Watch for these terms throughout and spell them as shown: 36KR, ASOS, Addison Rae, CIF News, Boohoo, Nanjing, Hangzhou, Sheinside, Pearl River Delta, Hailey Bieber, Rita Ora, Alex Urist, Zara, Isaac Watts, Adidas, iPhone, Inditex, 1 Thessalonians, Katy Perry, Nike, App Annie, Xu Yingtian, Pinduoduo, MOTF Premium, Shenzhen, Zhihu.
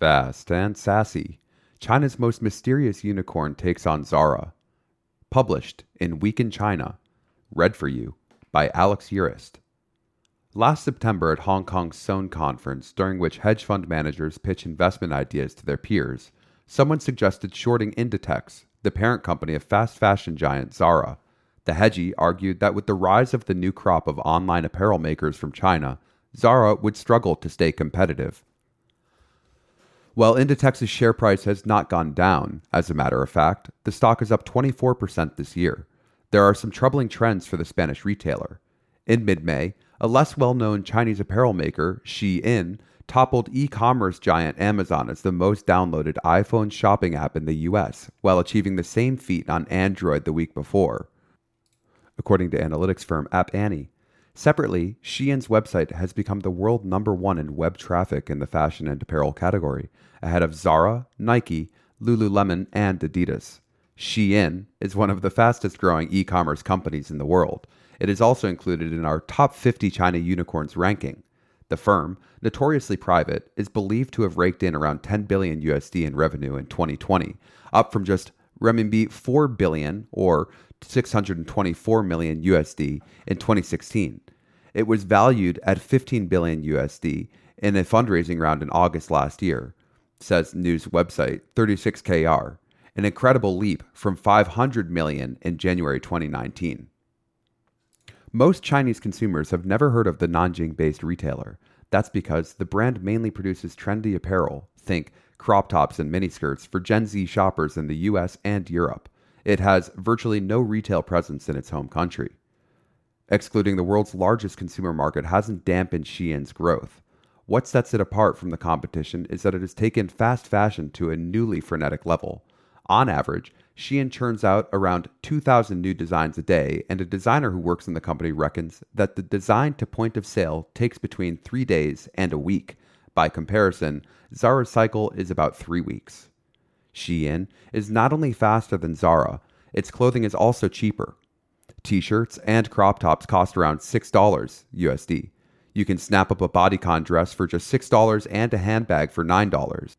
Fast and sassy, China's most mysterious unicorn takes on Zara. Published in Week in China. Read for you by Alex Urist. Last September at Hong Kong's Sohn Conference, during which hedge fund managers pitch investment ideas to their peers, someone suggested shorting Inditex, the parent company of fast fashion giant Zara. The hedgie argued that with the rise of the new crop of online apparel makers from China, Zara would struggle to stay competitive. While Inditex's share price has not gone down, as a matter of fact, the stock is up 24% this year. There are some troubling trends for the Spanish retailer. In mid-May, a less well-known Chinese apparel maker, Shein, toppled e-commerce giant Amazon as the most downloaded iPhone shopping app in the US, while achieving the same feat on Android the week before, according to analytics firm App Annie. Separately, Shein's website has become the world number one in web traffic in the fashion and apparel category, ahead of Zara, Nike, Lululemon, and Adidas. Shein is one of the fastest-growing e-commerce companies in the world. It is also included in our top 50 China unicorns ranking. The firm, notoriously private, is believed to have raked in around $10 billion in revenue in 2020, up from just renminbi 4 billion or $624 million in 2016. It was valued at $15 billion in a fundraising round in August last year, says news website 36KR, an incredible leap from $500 million in January 2019. Most Chinese consumers have never heard of the Nanjing-based retailer. That's because the brand mainly produces trendy apparel, think crop tops and miniskirts, for Gen Z shoppers in the US and Europe. It has virtually no retail presence in its home country. Excluding the world's largest consumer market hasn't dampened Shein's growth. What sets it apart from the competition is that it has taken fast fashion to a newly frenetic level. On average, Shein churns out around 2,000 new designs a day, and a designer who works in the company reckons that the design to point of sale takes between 3 days and a week. By comparison, Zara's cycle is about 3 weeks. Shein is not only faster than Zara, its clothing is also cheaper. T-shirts and crop tops cost around $6. You can snap up a bodycon dress for just $6 and a handbag for $9.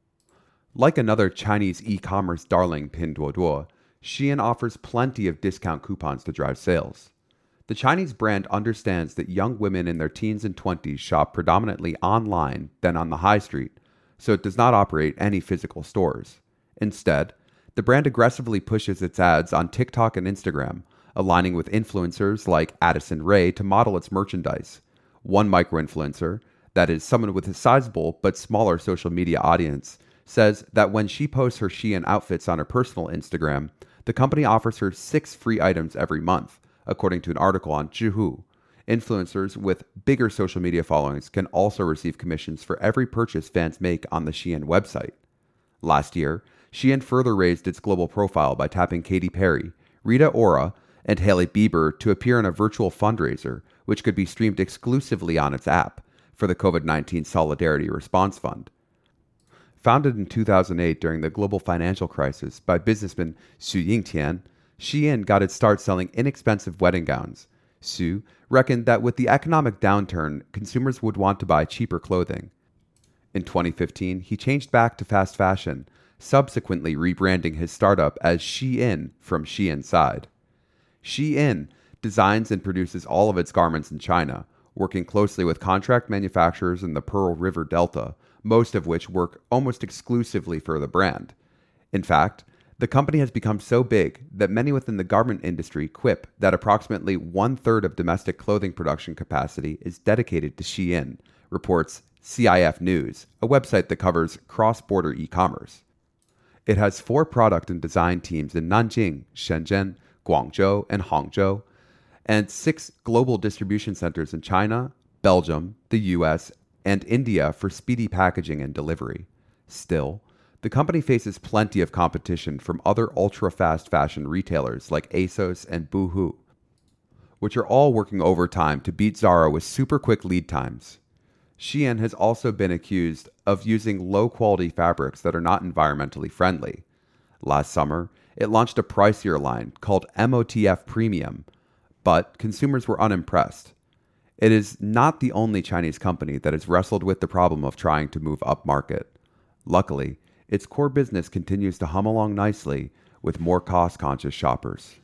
Like another Chinese e-commerce darling, Pinduoduo, Shein offers plenty of discount coupons to drive sales. The Chinese brand understands that young women in their teens and 20s shop predominantly online than on the high street, so it does not operate any physical stores. Instead, the brand aggressively pushes its ads on TikTok and Instagram, aligning with influencers like Addison Rae to model its merchandise. One micro-influencer, that is someone with a sizable but smaller social media audience, says that when she posts her Shein outfits on her personal Instagram, the company offers her 6 free items every month, according to an article on Zhihu. Influencers with bigger social media followings can also receive commissions for every purchase fans make on the Shein website. Last year, Shein further raised its global profile by tapping Katy Perry, Rita Ora, and Hailey Bieber to appear in a virtual fundraiser, which could be streamed exclusively on its app for the COVID-19 Solidarity Response Fund. Founded in 2008 during the global financial crisis by businessman Xu Yingtian, Shein got its start selling inexpensive wedding gowns. Xu reckoned that with the economic downturn, consumers would want to buy cheaper clothing. In 2015, he changed back to fast fashion, subsequently rebranding his startup as Shein from Sheinside. Shein designs and produces all of its garments in China, working closely with contract manufacturers in the Pearl River Delta, most of which work almost exclusively for the brand. In fact, the company has become so big that many within the garment industry quip that approximately one-third of domestic clothing production capacity is dedicated to Shein, reports CIF News, a website that covers cross-border e-commerce. It has 4 product and design teams in Nanjing, Shenzhen, Guangzhou, and Hangzhou, and 6 global distribution centers in China, Belgium, the US, and India for speedy packaging and delivery. Still, The company faces plenty of competition from other ultra-fast fashion retailers like ASOS and Boohoo, which are all working overtime to beat Zara with super-quick lead times. Shein has also been accused of using low-quality fabrics that are not environmentally friendly. Last summer, it launched a pricier line called MOTF Premium, but consumers were unimpressed. It is not the only Chinese company that has wrestled with the problem of trying to move upmarket. Luckily, its core business continues to hum along nicely with more cost-conscious shoppers.